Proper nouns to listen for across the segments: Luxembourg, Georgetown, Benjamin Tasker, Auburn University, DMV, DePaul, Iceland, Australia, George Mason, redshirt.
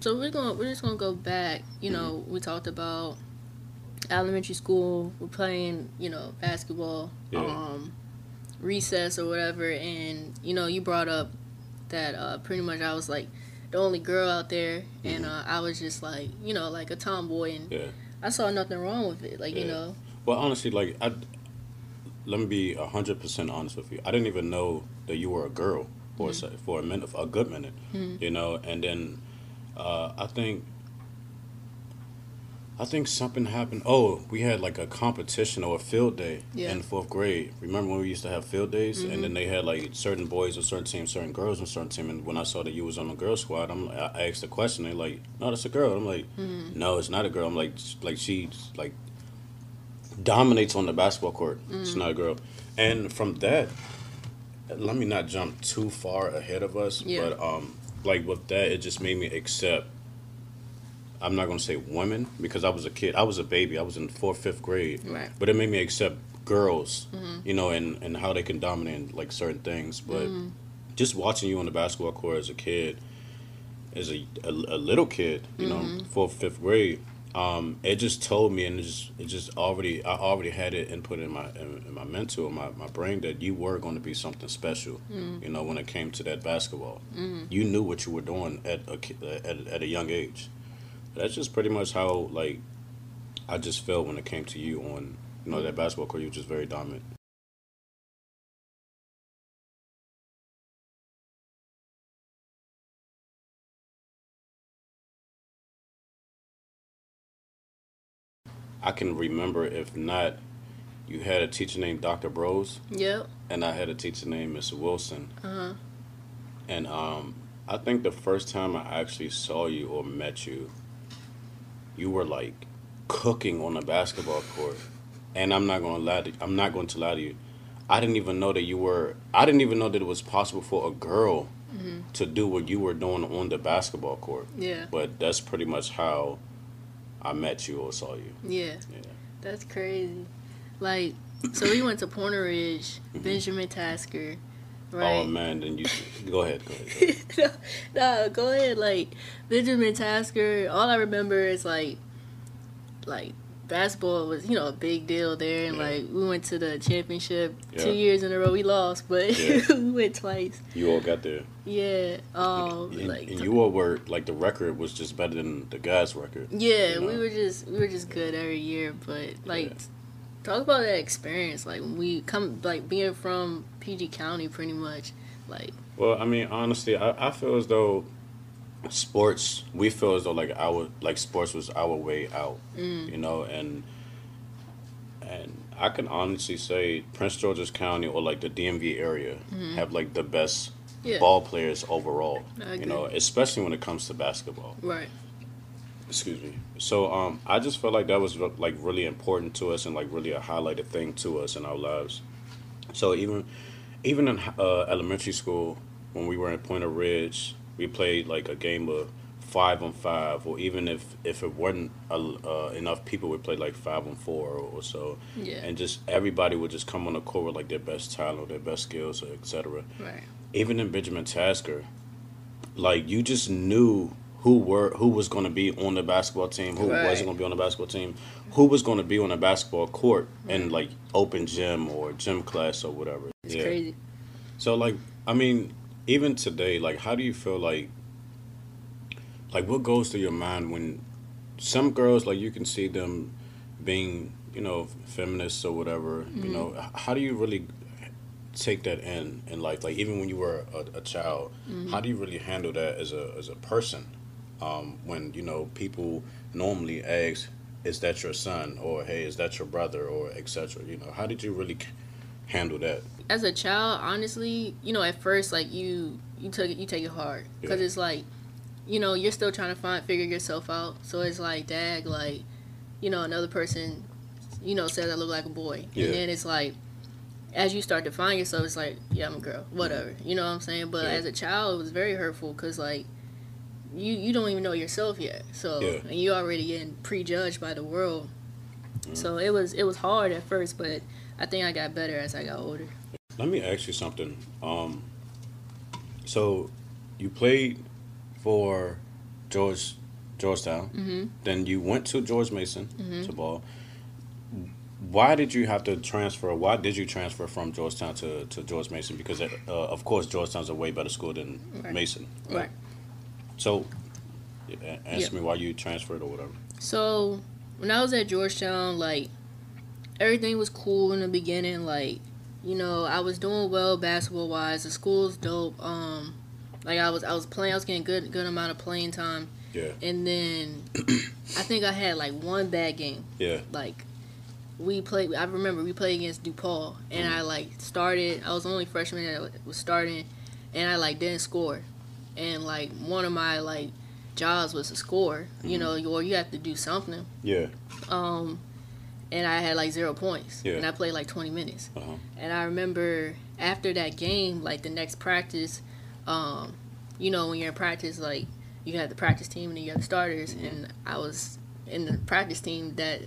So we're just gonna go back. You know, we talked about elementary school. We're playing, you know, basketball, yeah. Recess or whatever, and you know, you brought up that pretty much I was like the only girl out there, and I was just like, you know, like a tomboy, and yeah. I saw nothing wrong with it, like yeah. you know. Well, honestly, like let me be 100% honest with you. I didn't even know that you were a girl for mm-hmm. For a minute, for a good minute, mm-hmm. you know, and then. I think something happened. Oh, we had like a competition or a field day yeah. in fourth grade. Remember when we used to have field days, mm-hmm. and then they had like certain boys on certain team, certain girls on certain team. And when I saw that you was on the girl squad, I asked the question. They're like, "No, that's a girl." I'm like, mm-hmm. "No, it's not a girl." I'm like she like dominates on the basketball court. Mm-hmm. It's not a girl. And from that, let me not jump too far ahead of us, yeah. but like with that, it just made me accept, I'm not going to say women, because I was a kid. I was a baby. I was in 4th, 5th grade. Right. But it made me accept girls, mm-hmm. you know, and how they can dominate, like, certain things. But mm-hmm. just watching you on the basketball court as a kid, as a little kid, you mm-hmm. know, 4th, 5th grade, it just told me, and it just already, I already had it input in my mental, my brain, that you were going to be something special, mm. you know, when it came to that basketball. Mm. You knew what you were doing at a young age. That's just pretty much how, like, I just felt when it came to you on, you know, that basketball court. You were just very dominant. I can remember, if not, you had a teacher named Dr. Bros. Yep. And I had a teacher named Miss Wilson. Uh-huh. And I think the first time I actually saw you or met you, you were like cooking on a basketball court. And I'm not going to lie to you. I didn't even know that it was possible for a girl mm-hmm. to do what you were doing on the basketball court. Yeah. But that's pretty much how I met you or saw you. Yeah. Yeah. That's crazy. Like, so we went to Pointer Ridge, Benjamin Tasker, right? Oh, man, then you... Go ahead. No, go ahead. Like, Benjamin Tasker, all I remember is, like basketball was, you know, a big deal there. And, yeah. like, we went to the championship yeah. 2 years in a row. We lost, but yeah. we went twice. You all got there. Yeah. And you all were, like, the record was just better than the guys' record. Yeah, you know? we were just yeah. good every year. But, like... Yeah. Talk about that experience, like, when we come, like, being from PG County, pretty much, like... Well, I mean, honestly, I feel as though sports, we feel as though, like, sports was our way out, you know, and I can honestly say Prince George's County or, like, the DMV area mm-hmm. have, like, the best yeah. ball players overall, you know, especially when it comes to basketball. Right. Excuse me. So I just felt like that was like really important to us and like really a highlighted thing to us in our lives. So even in elementary school, when we were in Pointer Ridge, we played like a game of 5-on-5, or even if it wasn't enough people, we played like 5-on-4 or so. Yeah. And just everybody would just come on the court with like their best talent or their best skills, et cetera. Right. Even in Benjamin Tasker, like you just knew who was going to be on the basketball team, who right. wasn't going to be on the basketball team, who was going to be on the basketball court and, like, open gym or gym class or whatever. It's yeah. crazy. So, like, I mean, even today, like, how do you feel like, what goes through your mind when some girls, like, you can see them being, you know, feminists or whatever, mm-hmm. you know, how do you really take that in life? Like, even when you were a child, mm-hmm. how do you really handle that as a person? When, you know, people normally ask, is that your son? Or, hey, is that your brother? Or et cetera. You know, how did you really handle that? As a child, honestly, you know, at first, like, you take it hard. Because yeah. it's like, you know, you're still trying to figure yourself out. So it's like, dag, like, you know, another person, you know, says I look like a boy. Yeah. And then it's like, as you start to find yourself, it's like, yeah, I'm a girl. Whatever. You know what I'm saying? But yeah. as a child, it was very hurtful because, like, you don't even know yourself yet, so yeah. and you already getting prejudged by the world. Mm-hmm. So it was hard at first, but I think I got better as I got older. Let me ask you something. So you played for Georgetown. Mm-hmm. Then you went to George Mason, mm-hmm. DePaul. Why did you have to transfer? Why did you transfer from Georgetown to George Mason? Because, of course, Georgetown's a way better school than right. Mason. Right. So, answer me why you transferred or whatever. So, when I was at Georgetown, like, everything was cool in the beginning. Like, you know, I was doing well basketball-wise. The school's dope. Like, I was playing. I was getting good amount of playing time. Yeah. And then I think I had, like, one bad game. Yeah. Like, I remember we played against DePaul, and mm-hmm. I was the only freshman that was starting, and I, like, didn't score. And, like, one of my, like, jobs was to score, mm-hmm. you know, or you have to do something. Yeah. And I had, like, 0 points. Yeah. And I played, like, 20 minutes. Uh-huh. And I remember after that game, like, the next practice, you know, when you're in practice, like, you have the practice team and then you have the starters, mm-hmm. and I was in the practice team that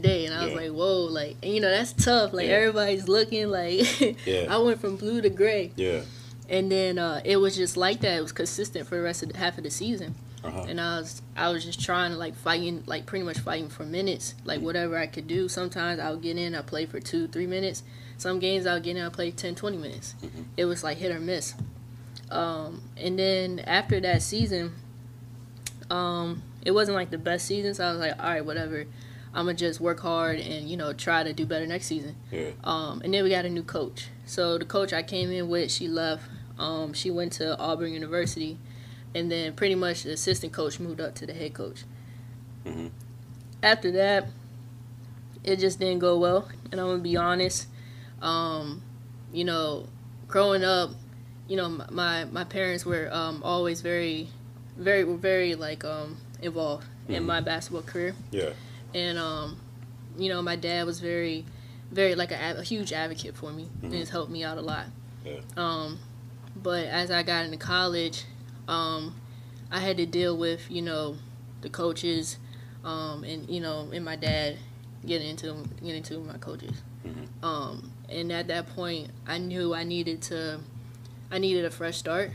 day, and I was like, whoa, like, and, you know, that's tough, like, everybody's looking, like, I went from blue to gray, and then it was just like that. It was consistent for the rest of half of the season, uh-huh. and I was just trying to, like, pretty much fighting for minutes, like, whatever I could do. Sometimes I would get in, I play for 2-3 minutes. Some games I would get in, I play 10-20 minutes. Mm-hmm. It was like hit or miss, and then after that season, it wasn't like the best season, so I was like, all right, whatever. I'm going to just work hard and, you know, try to do better next season. Yeah. And then we got a new coach. So the coach I came in with, she left. She went to Auburn University. And then pretty much the assistant coach moved up to the head coach. Mm-hmm. After that, it just didn't go well. And I'm going to be honest. You know, growing up, you know, my parents were always very, very, very, like, involved mm-hmm. in my basketball career. Yeah. And, you know, my dad was very, very, like, a huge advocate for me. Mm-hmm. And has helped me out a lot. Yeah. But as I got into college, I had to deal with, you know, the coaches, and, you know, and my dad getting into my coaches. Mm-hmm. And at that point, I knew I needed a fresh start.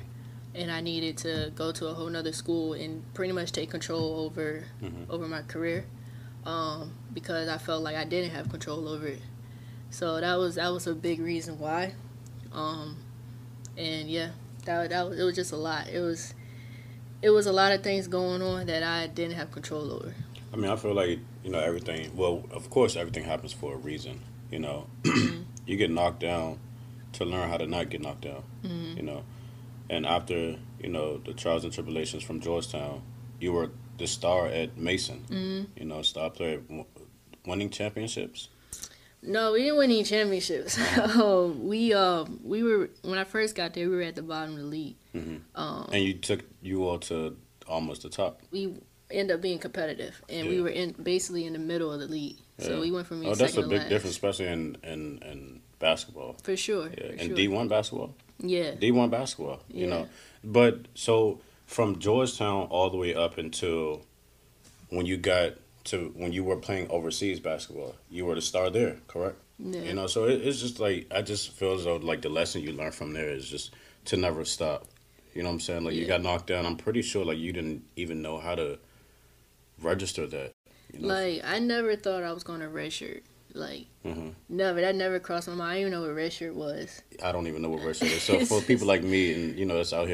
And I needed to go to a whole nother school and pretty much take control over my career. Because I felt like I didn't have control over it. So that was a big reason why. And yeah, that was, it was just a lot. It was a lot of things going on that I didn't have control over. I mean, I feel like, you know, everything, well, of course everything happens for a reason, you know. Mm-hmm. You get knocked down to learn how to not get knocked down, mm-hmm. you know. And after, you know, the trials and tribulations from Georgetown, you were the star at Mason, mm-hmm. you know, star player, winning championships. No, we didn't win any championships. We were, when I first got there, we were at the bottom of the league. Mm-hmm. And you took you all to almost the top. We ended up being competitive, and we were basically in the middle of the league. Yeah. So we went from being second to last. That's a big difference, especially in basketball. For sure. Yeah. For sure. D1 basketball. Yeah. D1 basketball. You know, but so. From Georgetown all the way up until when you were playing overseas basketball, you were the star there, correct? Yeah. You know, so it's just like, I just feel as though, like, the lesson you learn from there is just to never stop. You know what I'm saying? Like, you got knocked down. I'm pretty sure, like, you didn't even know how to register that. You know? Like, I never thought I was going to redshirt. Like, mm-hmm. never. That never crossed my mind. I didn't even know what redshirt was. I don't even know what redshirt is. So for people like me and, you know, that's out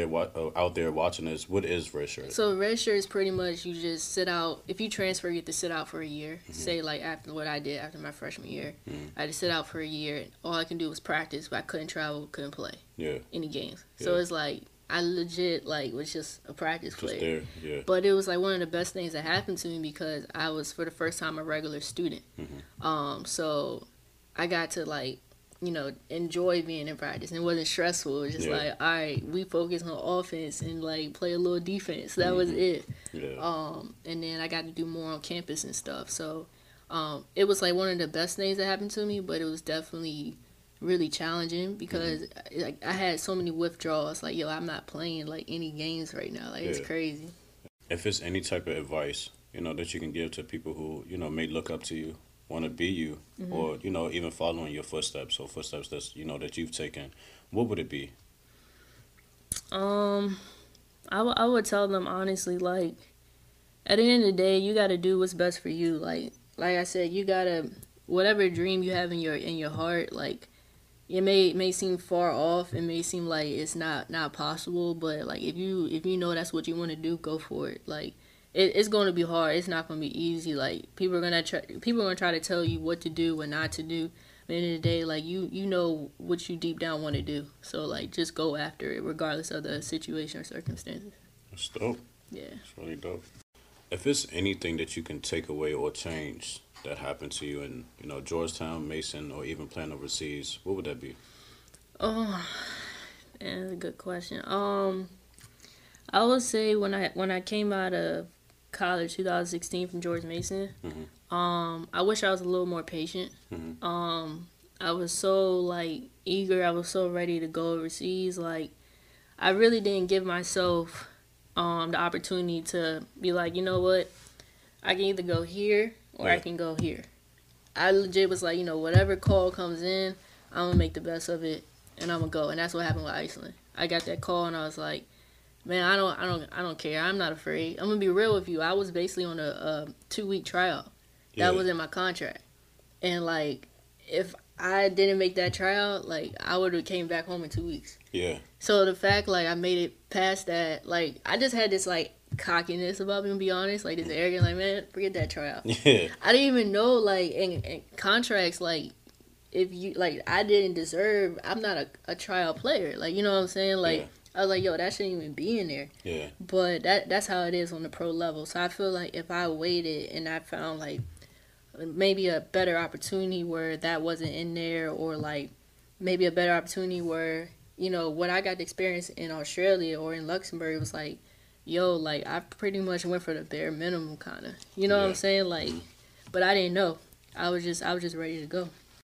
there watching this, what is redshirt? So redshirt is pretty much you just sit out. If you transfer, you have to sit out for a year. Mm-hmm. Say, like, after what I did after my freshman year, mm-hmm. I had to sit out for a year. And all I can do was practice, but I couldn't travel, couldn't play any games. Yeah. So it's like I legit, like, was just a practice player. There, but it was, like, one of the best things that happened to me because I was, for the first time, a regular student. Mm-hmm. So I got to, like, you know, enjoy being in practice. And it wasn't stressful. It was just like, all right, we focus on offense and, like, play a little defense. That mm-hmm. was it. Yeah. And then I got to do more on campus and stuff. So it was, like, one of the best things that happened to me, but it was definitely really challenging because mm-hmm. I had so many withdrawals. Like, yo, I'm not playing, like, any games right now. Like, it's crazy. If it's any type of advice, you know, that you can give to people who, you know, may look up to you, want to be you, mm-hmm. or, you know, even following your footsteps or footsteps that's, you know, that you've taken, what would it be? I would tell them honestly, like, at the end of the day, you gotta do what's best for you. Like I said, you gotta, whatever dream you have in your heart, like, it may seem far off, it may seem like it's not possible, but like if you know that's what you want to do, go for it. Like it's going to be hard, it's not going to be easy. Like people are going to try to tell you what to do, what not to do. At the end of the day, like you know what you deep down want to do, so like just go after it regardless of the situation or circumstances. That's dope. Yeah, it's really dope. If it's anything that you can take away or change that happened to you in, you know, Georgetown, Mason, or even playing overseas, what would that be? Oh, man, that's a good question. I would say when I came out of college 2016 from George Mason, mm-hmm. I wish I was a little more patient. Mm-hmm. I was so like eager, I was so ready to go overseas. Like I really didn't give myself the opportunity to be like, you know what, I can either go here or I can go here. I legit was like, you know, whatever call comes in, I'm gonna make the best of it and I'm gonna go. And that's what happened with Iceland. I got that call and I was like, man, I don't care. I'm not afraid. I'm gonna be real with you. I was basically on a 2-week tryout. That was in my contract. And like, if I didn't make that tryout, like I would have came back home in 2 weeks. Yeah. So the fact like I made it past that, like I just had this like cockiness about me, to be honest, like this arrogant, like, man, forget that tryout. Yeah. I didn't even know, like, in contracts, like, if you, like, I didn't deserve, I'm not a tryout player, like, you know what I'm saying? Like, yeah. I was like, yo, that shouldn't even be in there. Yeah. But that's how it is on the pro level. So I feel like if I waited and I found, like, maybe a better opportunity where that wasn't in there, or, like, maybe a better opportunity where, you know, what I got to experience in Australia or in Luxembourg was, like, yo, like, I pretty much went for the bare minimum, kind of. You know what I'm saying? Like, but I didn't know. I was just ready to go.